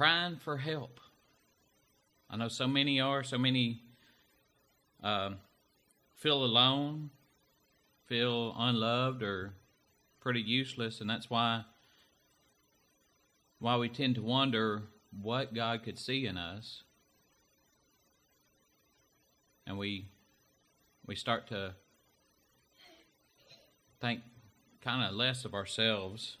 crying for help. I know so many are, feel alone, feel unloved or pretty useless, and that's why we tend to wonder what God could see in us. And we start to think kind of less of ourselves.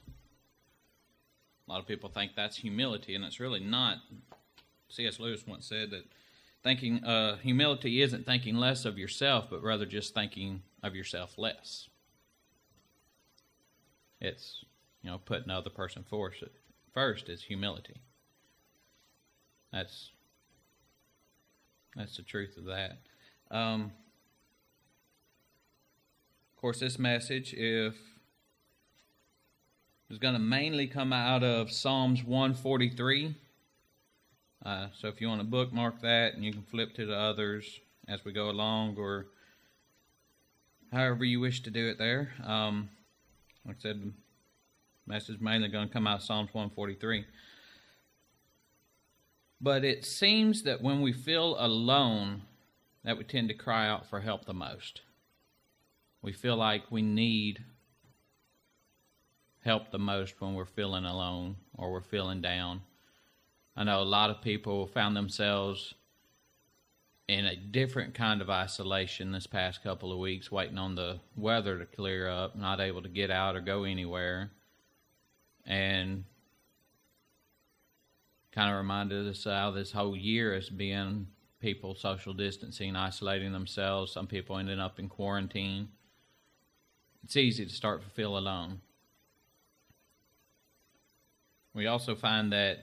A lot of people think that's humility, and it's really not. C.S. Lewis once said that humility isn't thinking less of yourself, but rather just thinking of yourself less. It's, putting the other person first is humility. That's the truth of that. Of course, this message is going to mainly come out of Psalms 143. So if you want to bookmark that, and you can flip to the others as we go along, or however you wish to do it there. Like I said, the message mainly going to come out of Psalms 143. But it seems that when we feel alone, that we tend to cry out for help the most. We feel like we need help the most when we're feeling alone or we're feeling down. I know a lot of people found themselves in a different kind of isolation this past couple of weeks, waiting on the weather to clear up, not able to get out or go anywhere. And kind of reminded us how this whole year has been people social distancing, isolating themselves. Some people ended up in quarantine. It's easy to start to feel alone. We also find that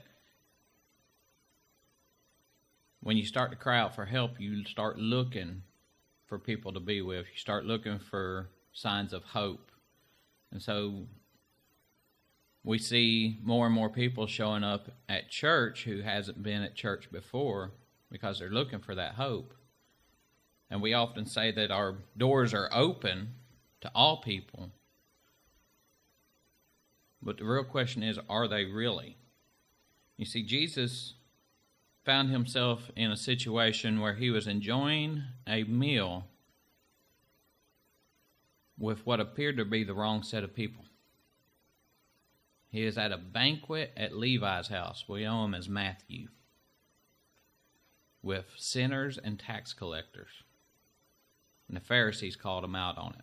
when you start to cry out for help, you start looking for people to be with. You start looking for signs of hope. And so we see more and more people showing up at church who hasn't been at church before because they're looking for that hope. And we often say that our doors are open to all people. But the real question is, are they really? You see, Jesus found himself in a situation where he was enjoying a meal with what appeared to be the wrong set of people. He is at a banquet at Levi's house. We know him as Matthew, with sinners and tax collectors. And the Pharisees called him out on it.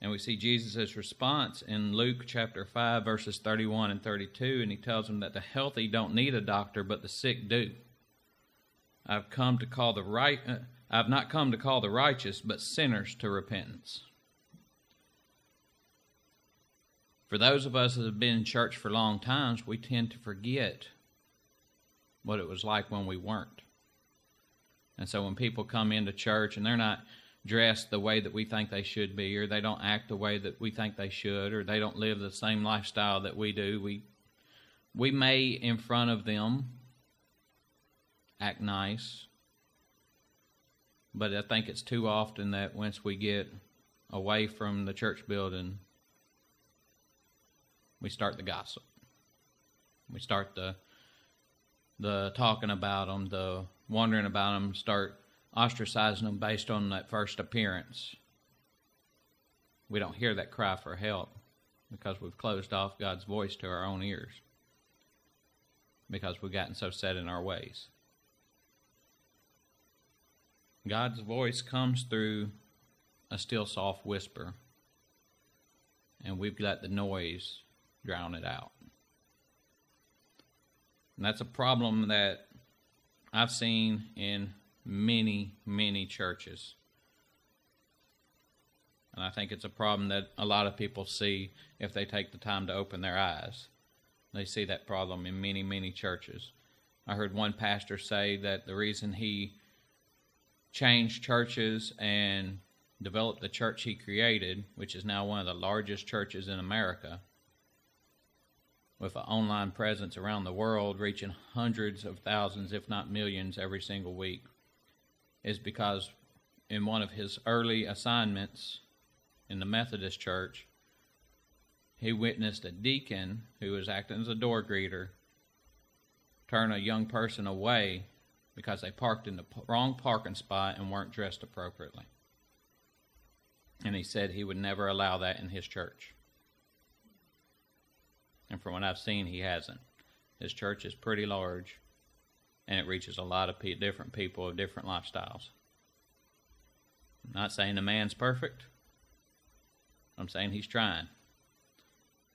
And we see Jesus' response in Luke chapter 5, verses 31 and 32, and he tells them that the healthy don't need a doctor, but the sick do. I've not come to call the righteous, but sinners to repentance. For those of us that have been in church for long times, we tend to forget what it was like when we weren't. And so when people come into church and they're not dressed the way that we think they should be, or they don't act the way that we think they should, or they don't live the same lifestyle that we do, we may, in front of them, act nice. But I think it's too often that once we get away from the church building, we start the gossip. We start the talking about them, the wondering about them, start ostracizing them based on that first appearance. We don't hear that cry for help because we've closed off God's voice to our own ears because we've gotten so set in our ways. God's voice comes through a still soft whisper, and we've let the noise drown it out. And that's a problem that I've seen in many, many churches. And I think it's a problem that a lot of people see if they take the time to open their eyes. They see that problem in many, many churches. I heard one pastor say that the reason he changed churches and developed the church he created, which is now one of the largest churches in America, with an online presence around the world, reaching hundreds of thousands, if not millions, every single week, is because in one of his early assignments in the Methodist church, he witnessed a deacon who was acting as a door greeter turn a young person away because they parked in the wrong parking spot and weren't dressed appropriately. And he said he would never allow that in his church. And from what I've seen, he hasn't. His church is pretty large, and it reaches a lot of different people of different lifestyles. I'm not saying the man's perfect. I'm saying he's trying.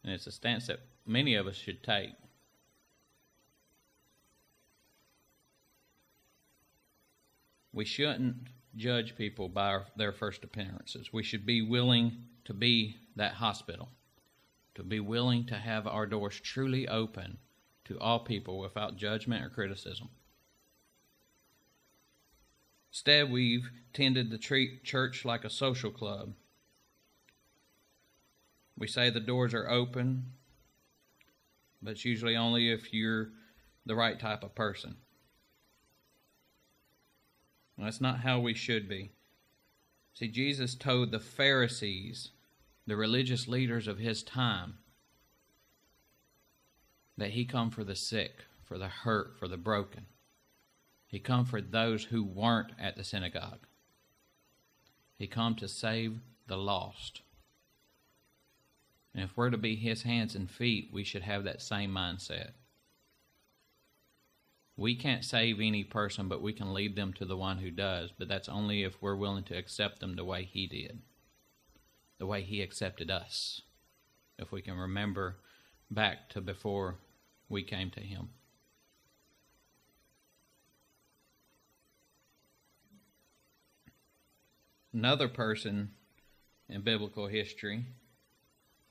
And it's a stance that many of us should take. We shouldn't judge people by their first appearances. We should be willing to be that hospital, to be willing to have our doors truly open to all people without judgment or criticism. Instead, we've tended to treat church like a social club. We say the doors are open, but it's usually only if you're the right type of person. That's not how we should be. See, Jesus told the Pharisees, the religious leaders of his time, that he come for the sick, for the hurt, for the broken. He come for those who weren't at the synagogue. He come to save the lost. And if we're to be his hands and feet, we should have that same mindset. We can't save any person, but we can lead them to the one who does. But that's only if we're willing to accept them the way he did, the way he accepted us. If we can remember back to before we came to him. Another person in biblical history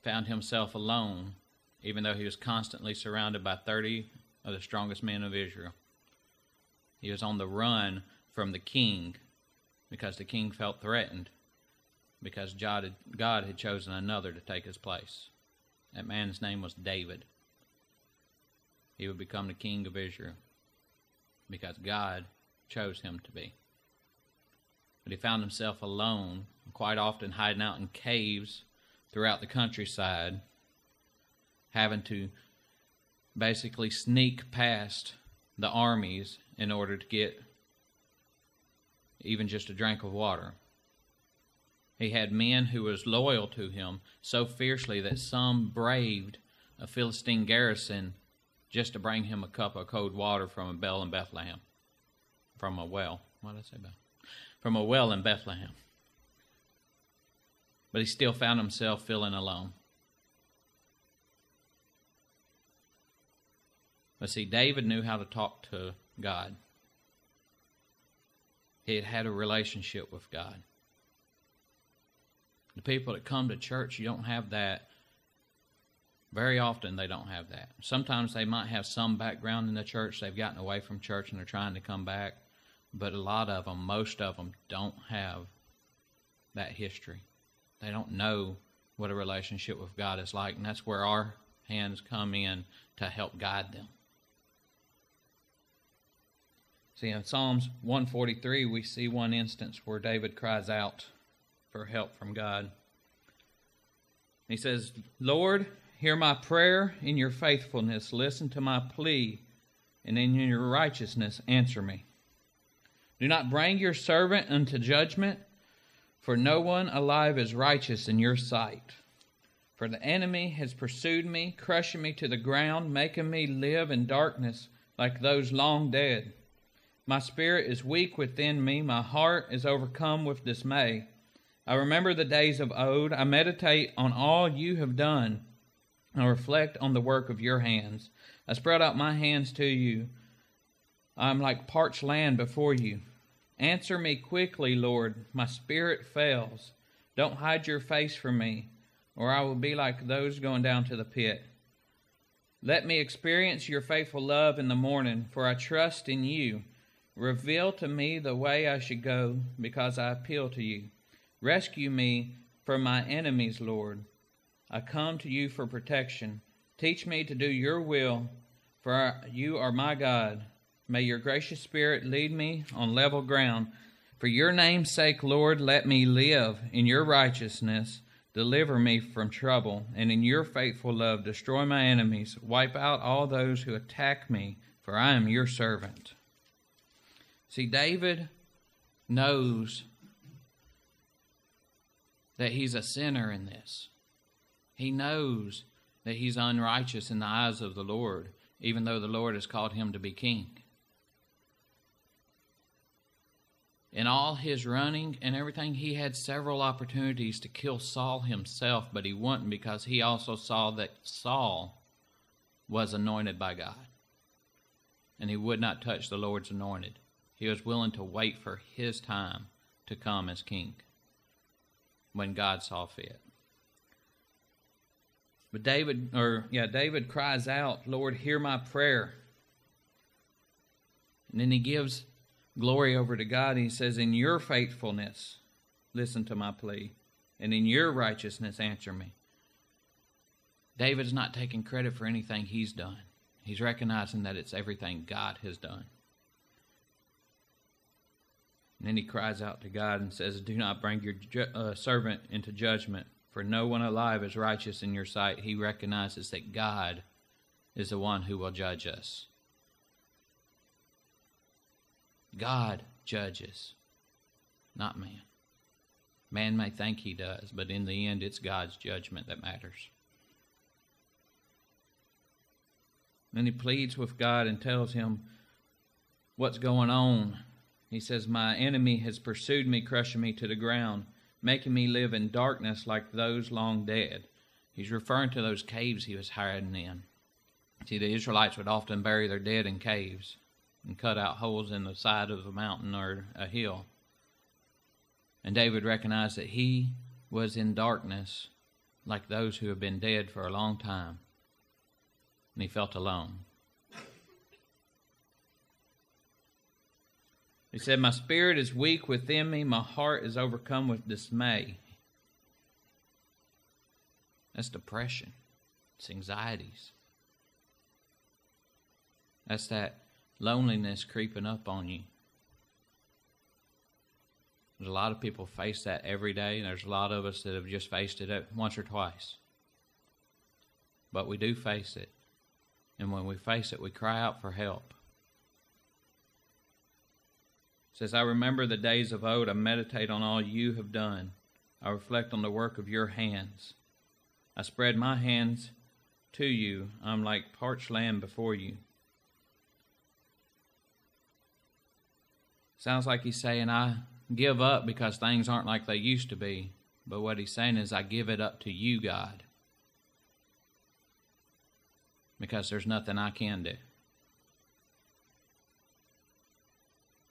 found himself alone, even though he was constantly surrounded by 30 of the strongest men of Israel. He was on the run from the king because the king felt threatened because God had chosen another to take his place. That man's name was David. He would become the king of Israel because God chose him to be. But he found himself alone, quite often hiding out in caves throughout the countryside, having to basically sneak past the armies in order to get even just a drink of water. He had men who was loyal to him so fiercely that some braved a Philistine garrison just to bring him a cup of cold water from a well in Bethlehem. From a well in Bethlehem. But he still found himself feeling alone. But see, David knew how to talk to God. He had had a relationship with God. The people that come to church, you don't have that. Very often they don't have that. Sometimes they might have some background in the church. They've gotten away from church and they're trying to come back. But a lot of them, most of them, don't have that history. They don't know what a relationship with God is like. And that's where our hands come in to help guide them. See, in Psalms 143, we see one instance where David cries out for help from God. He says, "Lord, hear my prayer in your faithfulness. Listen to my plea, and in your righteousness answer me. Do not bring your servant unto judgment, for no one alive is righteous in your sight. For the enemy has pursued me, crushing me to the ground, making me live in darkness like those long dead. My spirit is weak within me. My heart is overcome with dismay. I remember the days of old. I meditate on all you have done. I reflect on the work of your hands. I spread out my hands to you. I am like parched land before you. Answer me quickly, Lord. My spirit fails. Don't hide your face from me, or I will be like those going down to the pit. Let me experience your faithful love in the morning, for I trust in you. Reveal to me the way I should go, because I appeal to you. Rescue me from my enemies, Lord. I come to you for protection. Teach me to do your will, for you are my God. May your gracious spirit lead me on level ground. For your name's sake, Lord, let me live in your righteousness. Deliver me from trouble, and in your faithful love destroy my enemies. Wipe out all those who attack me, for I am your servant." See, David knows that he's a sinner in this. He knows that he's unrighteous in the eyes of the Lord, even though the Lord has called him to be king. In all his running and everything, he had several opportunities to kill Saul himself, but he wouldn't, because he also saw that Saul was anointed by God. And he would not touch the Lord's anointed. He was willing to wait for his time to come as king when God saw fit. But David cries out, "Lord, hear my prayer." And then he gives glory over to God. He says, "In your faithfulness, listen to my plea, and in your righteousness, answer me." David's not taking credit for anything he's done. He's recognizing that it's everything God has done. And then he cries out to God and says, "Do not bring your servant into judgment, for no one alive is righteous in your sight." He recognizes that God is the one who will judge us. God judges, not man. Man may think he does, but in the end, it's God's judgment that matters. Then he pleads with God and tells him what's going on. He says, "My enemy has pursued me, crushing me to the ground, making me live in darkness like those long dead." He's referring to those caves he was hiding in. See, the Israelites would often bury their dead in caves and cut out holes in the side of a mountain or a hill. And David recognized that he was in darkness like those who have been dead for a long time. And he felt alone. He said, "My spirit is weak within me. My heart is overcome with dismay." That's depression. It's anxieties. That's that loneliness creeping up on you. There's a lot of people face that every day, and there's a lot of us that have just faced it once or twice. But we do face it. And when we face it, we cry out for help. It says, "I remember the days of old. I meditate on all you have done. I reflect on the work of your hands. I spread my hands to you. I'm like parched land before you." Sounds like he's saying, I give up because things aren't like they used to be. But what he's saying is, I give it up to you, God. Because there's nothing I can do.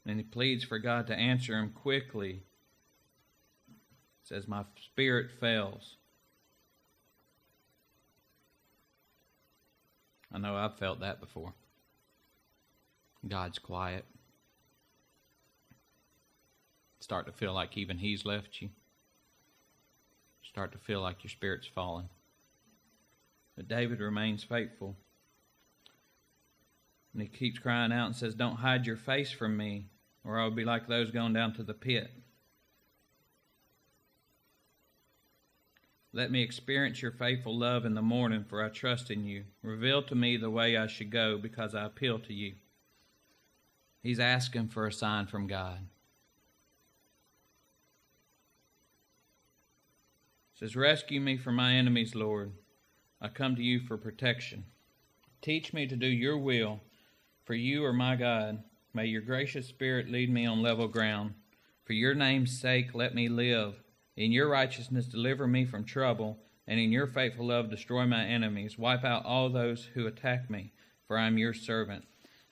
And he pleads for God to answer him quickly. It says, "My spirit fails." I know I've felt that before. God's quiet. Start to feel like even he's left you. Start to feel like your spirit's fallen. But David remains faithful. And he keeps crying out and says, "Don't hide your face from me, or I'll be like those going down to the pit. Let me experience your faithful love in the morning, for I trust in you. Reveal to me the way I should go, because I appeal to you." He's asking for a sign from God. It says, "Rescue me from my enemies, Lord. I come to you for protection. Teach me to do your will, for you are my God. May your gracious spirit lead me on level ground. For your name's sake, let me live. In your righteousness, deliver me from trouble, and in your faithful love, destroy my enemies. Wipe out all those who attack me, for I am your servant."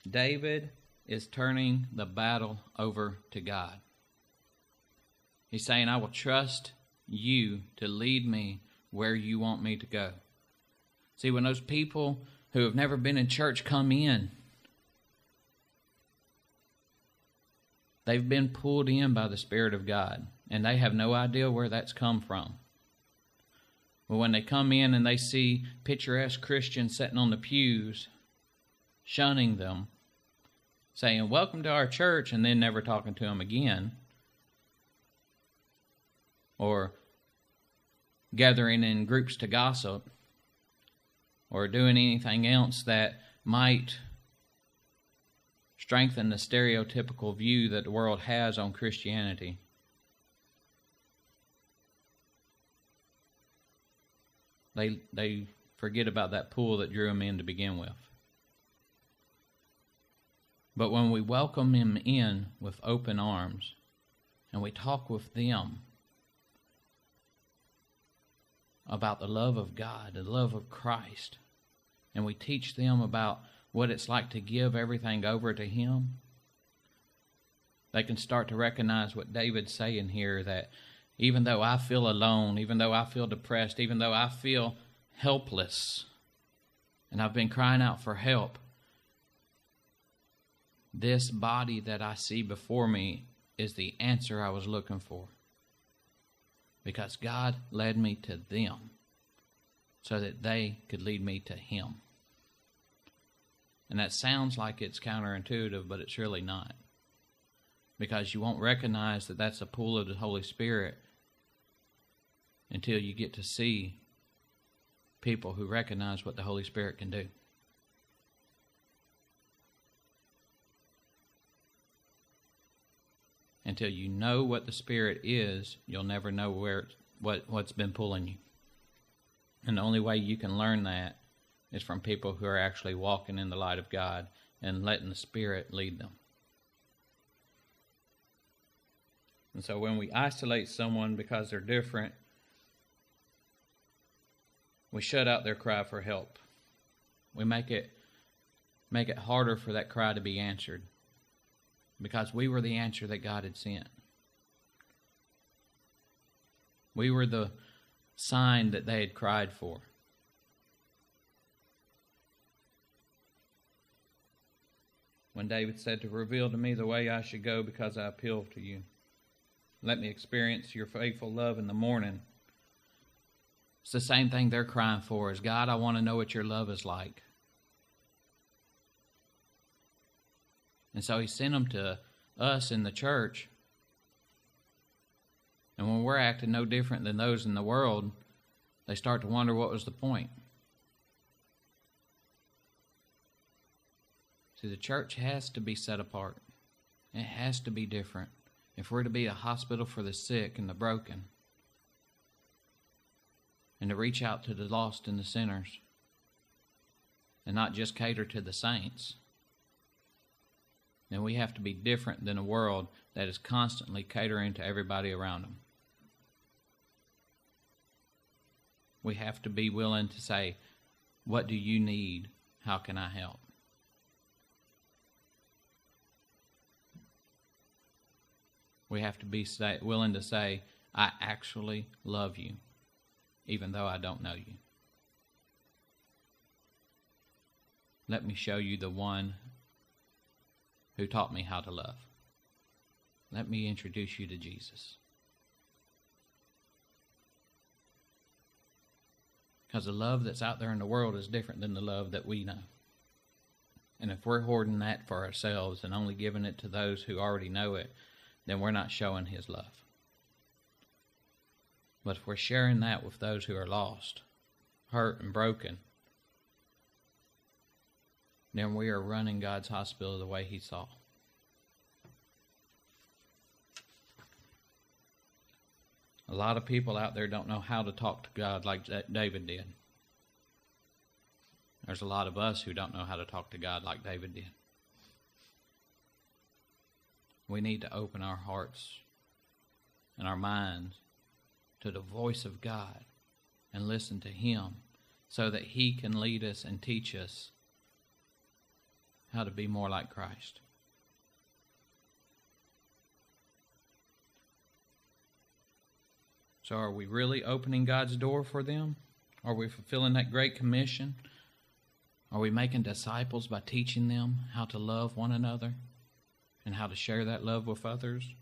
David is turning the battle over to God. He's saying, I will trust you to lead me where you want me to go. See, when those people who have never been in church come in, they've been pulled in by the Spirit of God, and they have no idea where that's come from. But when they come in and they see picturesque Christians sitting on the pews, shunning them, saying, "Welcome to our church," and then never talking to them again, or gathering in groups to gossip or doing anything else that might strengthen the stereotypical view that the world has on Christianity. They forget about that pull that drew them in to begin with. But when we welcome them in with open arms and we talk with them about the love of God, the love of Christ, and we teach them about what it's like to give everything over to Him, they can start to recognize what David's saying here, that even though I feel alone, even though I feel depressed, even though I feel helpless, and I've been crying out for help, this body that I see before me is the answer I was looking for, because God led me to them so that they could lead me to Him. And that sounds like it's counterintuitive, but it's really not, because you won't recognize that that's a pull of the Holy Spirit until you get to see people who recognize what the Holy Spirit can do. Until you know what the Spirit is, you'll never know what's been pulling you. And the only way you can learn that is from people who are actually walking in the light of God and letting the Spirit lead them. And so when we isolate someone because they're different, we shut out their cry for help. We make it harder for that cry to be answered, because we were the answer that God had sent. We were the sign that they had cried for. When David said to reveal to me the way I should go because I appeal to you, let me experience your faithful love in the morning. It's the same thing they're crying for, is God, I want to know what your love is like. And so He sent them to us in the church. And when we're acting no different than those in the world, they start to wonder what was the point. See, the church has to be set apart. It has to be different if we're to be a hospital for the sick and the broken, and to reach out to the lost and the sinners, and not just cater to the saints. Then we have to be different than a world that is constantly catering to everybody around them. We have to be willing to say, what do you need? How can I help? We have to be willing to say, I actually love you, even though I don't know you. Let me show you the one who taught me how to love. Let me introduce you to Jesus. Because the love that's out there in the world is different than the love that we know. And if we're hoarding that for ourselves and only giving it to those who already know it, then we're not showing His love. But if we're sharing that with those who are lost, hurt, and broken, then we are running God's hospital the way He saw. A lot of people out there don't know how to talk to God like David did. There's a lot of us who don't know how to talk to God like David did. We need to open our hearts and our minds to the voice of God and listen to Him so that He can lead us and teach us how to be more like Christ. So are we really opening God's door for them? Are we fulfilling that great commission? Are we making disciples by teaching them how to love one another and how to share that love with others?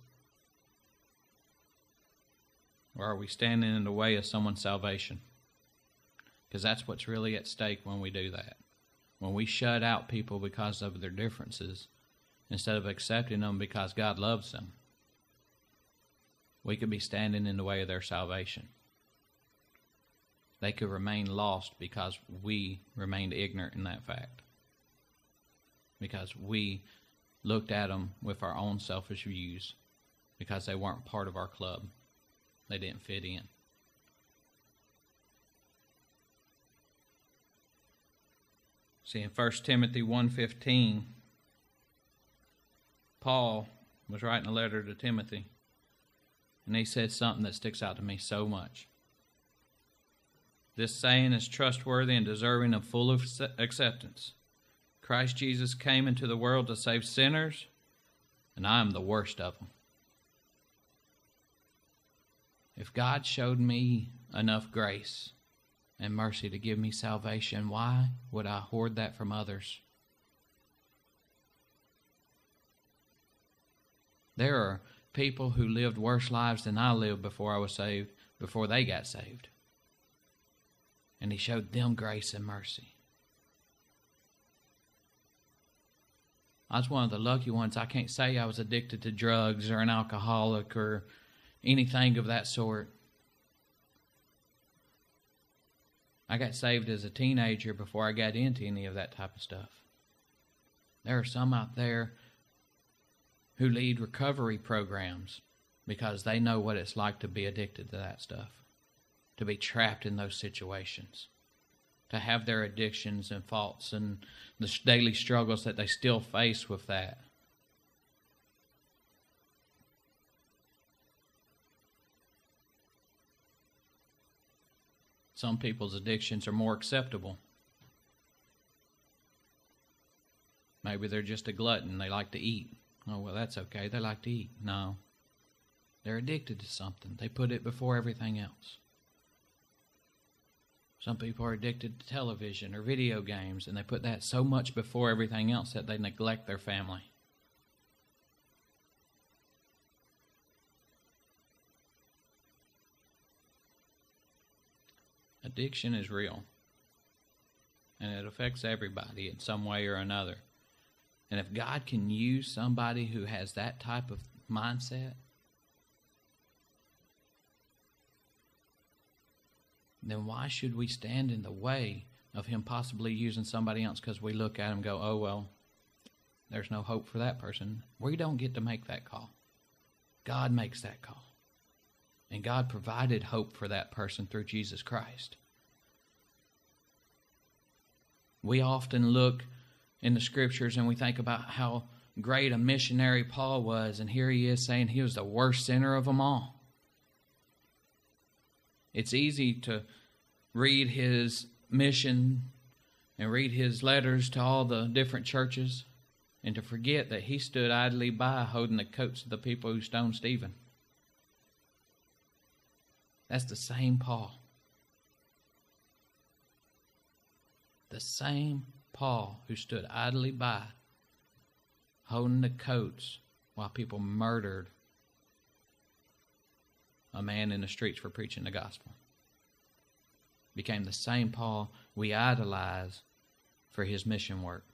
Or are we standing in the way of someone's salvation? Because that's what's really at stake when we do that. When we shut out people because of their differences instead of accepting them because God loves them, we could be standing in the way of their salvation. they could remain lost because we remained ignorant in that fact. Because we looked at them with our own selfish views, because they weren't part of our club. They didn't fit in. See, in 1 Timothy 1:15, Paul was writing a letter to Timothy, and he said something that sticks out to me so much. This saying is trustworthy and deserving of full acceptance. Christ Jesus came into the world to save sinners, and I am the worst of them. If God showed me enough grace and mercy to give me salvation, why would I hoard that from others? There are people who lived worse lives than I lived before I was saved, before they got saved. And he showed them grace and mercy. I was one of the lucky ones. I can't say I was addicted to drugs or an alcoholic or anything of that sort. I got saved as a teenager before I got into any of that type of stuff. There are some out there who lead recovery programs because they know what it's like to be addicted to that stuff, to be trapped in those situations, to have their addictions and faults and the daily struggles that they still face with that. Some people's addictions are more acceptable. Maybe they're just a glutton. They like to eat. Oh, well, that's okay. They like to eat. No. They're addicted to something. They put it before everything else. Some people are addicted to television or video games, and they put that so much before everything else that they neglect their family. Addiction is real, and it affects everybody in some way or another. And if God can use somebody who has that type of mindset, then why should we stand in the way of him possibly using somebody else because we look at him and go, oh, well, there's no hope for that person? We don't get to make that call. God makes that call. And God provided hope for that person through Jesus Christ. We often look in the scriptures and we think about how great a missionary Paul was, and here he is saying he was the worst sinner of them all. It's easy to read his mission and read his letters to all the different churches and to forget that he stood idly by holding the coats of the people who stoned Stephen. That's the same Paul. The same Paul who stood idly by, holding the coats while people murdered a man in the streets for preaching the gospel. Became the same Paul we idolize for his mission work.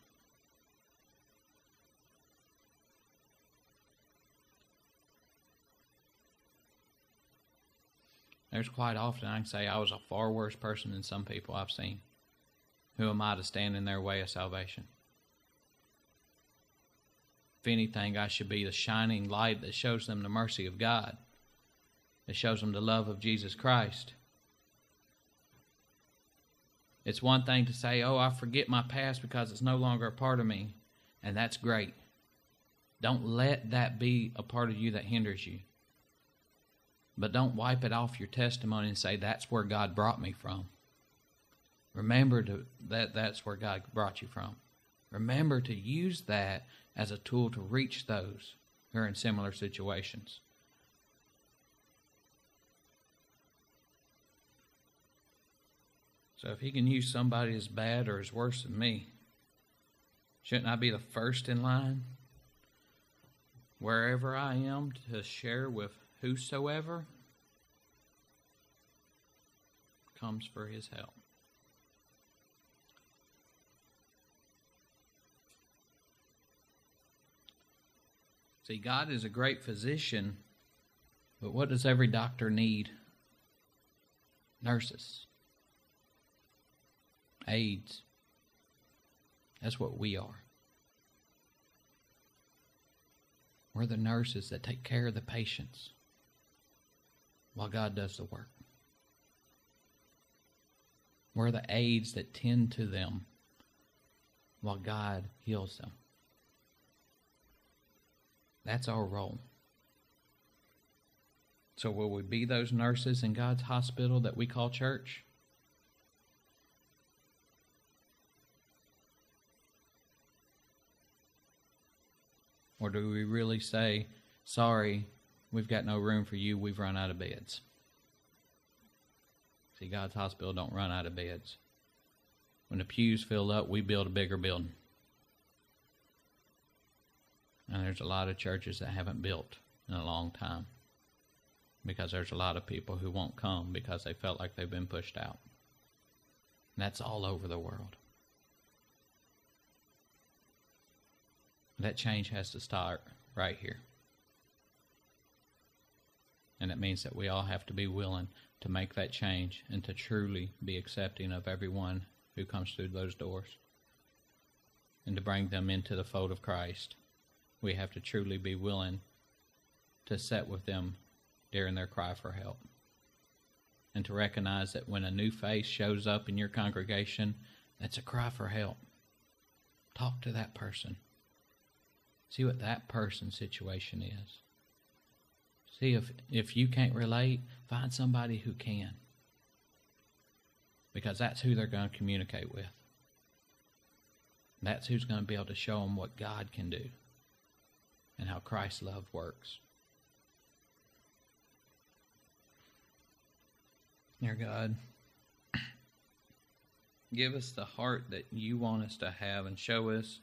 There's quite often I can say I was a far worse person than some people I've seen. Who am I to stand in their way of salvation? If anything, I should be the shining light that shows them the mercy of God, that shows them the love of Jesus Christ. It's one thing to say, oh, I forget my past because it's no longer a part of me, and that's great. Don't let that be a part of you that hinders you. But don't wipe it off your testimony and say, that's where God brought me from. Remember that that's where God brought you from. Remember to use that as a tool to reach those who are in similar situations. So if he can use somebody as bad or as worse than me, shouldn't I be the first in line wherever I am to share with whosoever comes for his help? See, God is a great physician, but what does every doctor need? Nurses. aides. That's what we are. We're the nurses that take care of the patients while God does the work. We're the aides that tend to them while God heals them. That's our role. So will we be those nurses in God's hospital that we call church? Or do we really say, sorry, we've got no room for you, we've run out of beds? See, God's hospital don't run out of beds. When the pews fill up, we build a bigger building. And there's a lot of churches that haven't built in a long time because there's a lot of people who won't come because they felt like they've been pushed out. And that's all over the world. That change has to start right here. And it means that we all have to be willing to make that change and to truly be accepting of everyone who comes through those doors. And to bring them into the fold of Christ, we have to truly be willing to sit with them during their cry for help. And to recognize that when a new face shows up in your congregation, that's a cry for help. Talk to that person. See what that person's situation is. See if you can't relate, find somebody who can. Because that's who they're going to communicate with. That's who's going to be able to show them what God can do and how Christ's love works. Dear God, give us the heart that you want us to have and show us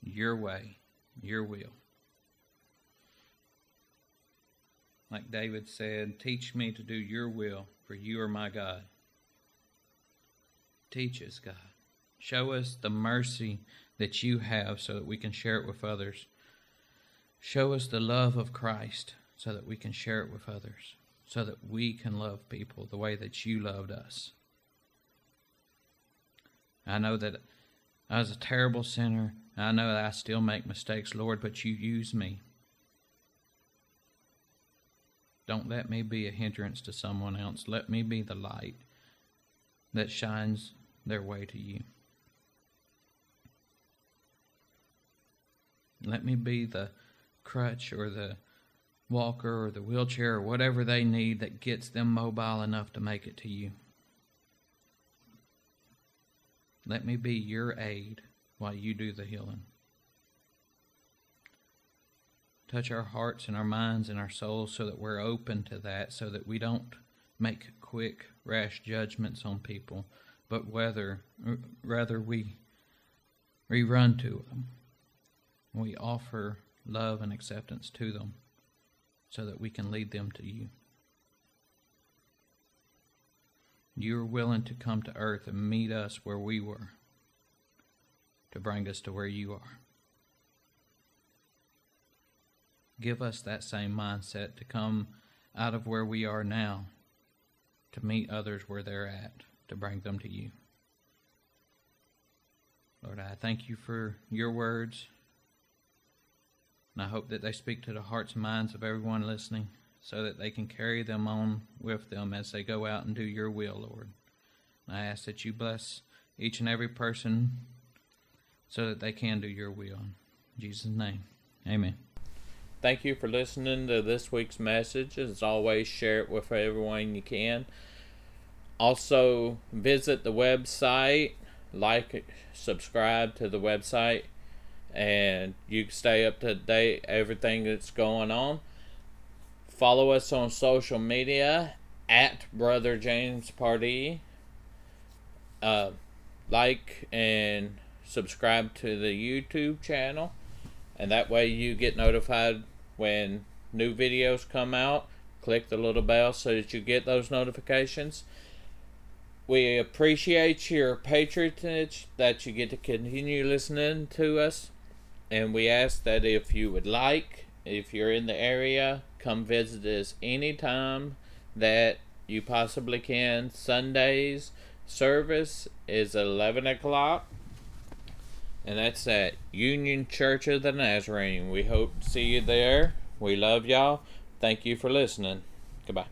your way. Your will. Like David said, teach me to do your will, for you are my God. Teach us, God. Show us the mercy that you have so that we can share it with others. Show us the love of Christ so that we can share it with others, so that we can love people the way that you loved us. I know that I was a terrible sinner. I know that I still make mistakes, Lord, but you use me. Don't let me be a hindrance to someone else. Let me be the light that shines their way to you. Let me be the crutch or the walker or the wheelchair or whatever they need that gets them mobile enough to make it to you. Let me be your aid while you do the healing. Touch our hearts and our minds and our souls so that we're open to that, so that we don't make quick, rash judgments on people, but rather we run to them. We offer love and acceptance to them so that we can lead them to you. You are willing to come to earth and meet us where we were, to bring us to where you are. Give us that same mindset to come out of where we are now, to meet others where they're at, to bring them to you. Lord, I thank you for your words, and I hope that they speak to the hearts and minds of everyone listening so that they can carry them on with them as they go out and do your will, Lord. And I ask that you bless each and every person so that they can do your will. In Jesus' name, amen. Thank you for listening to this week's message. As always, share it with everyone you can. Also, visit the website, like, subscribe to the website, and you can stay up to date everything that's going on. Follow us on social media, at Brother James Party. Like and subscribe to the YouTube channel, and that way you get notified when new videos come out. Click the little bell so that you get those notifications. We appreciate your patronage that you get to continue listening to us, and we ask that if you would like, if you're in the area, come visit us anytime that you possibly can. Sundays, service is 11 o'clock. And that's at Union Church of the Nazarene. We hope to see you there. We love y'all. Thank you for listening. Goodbye.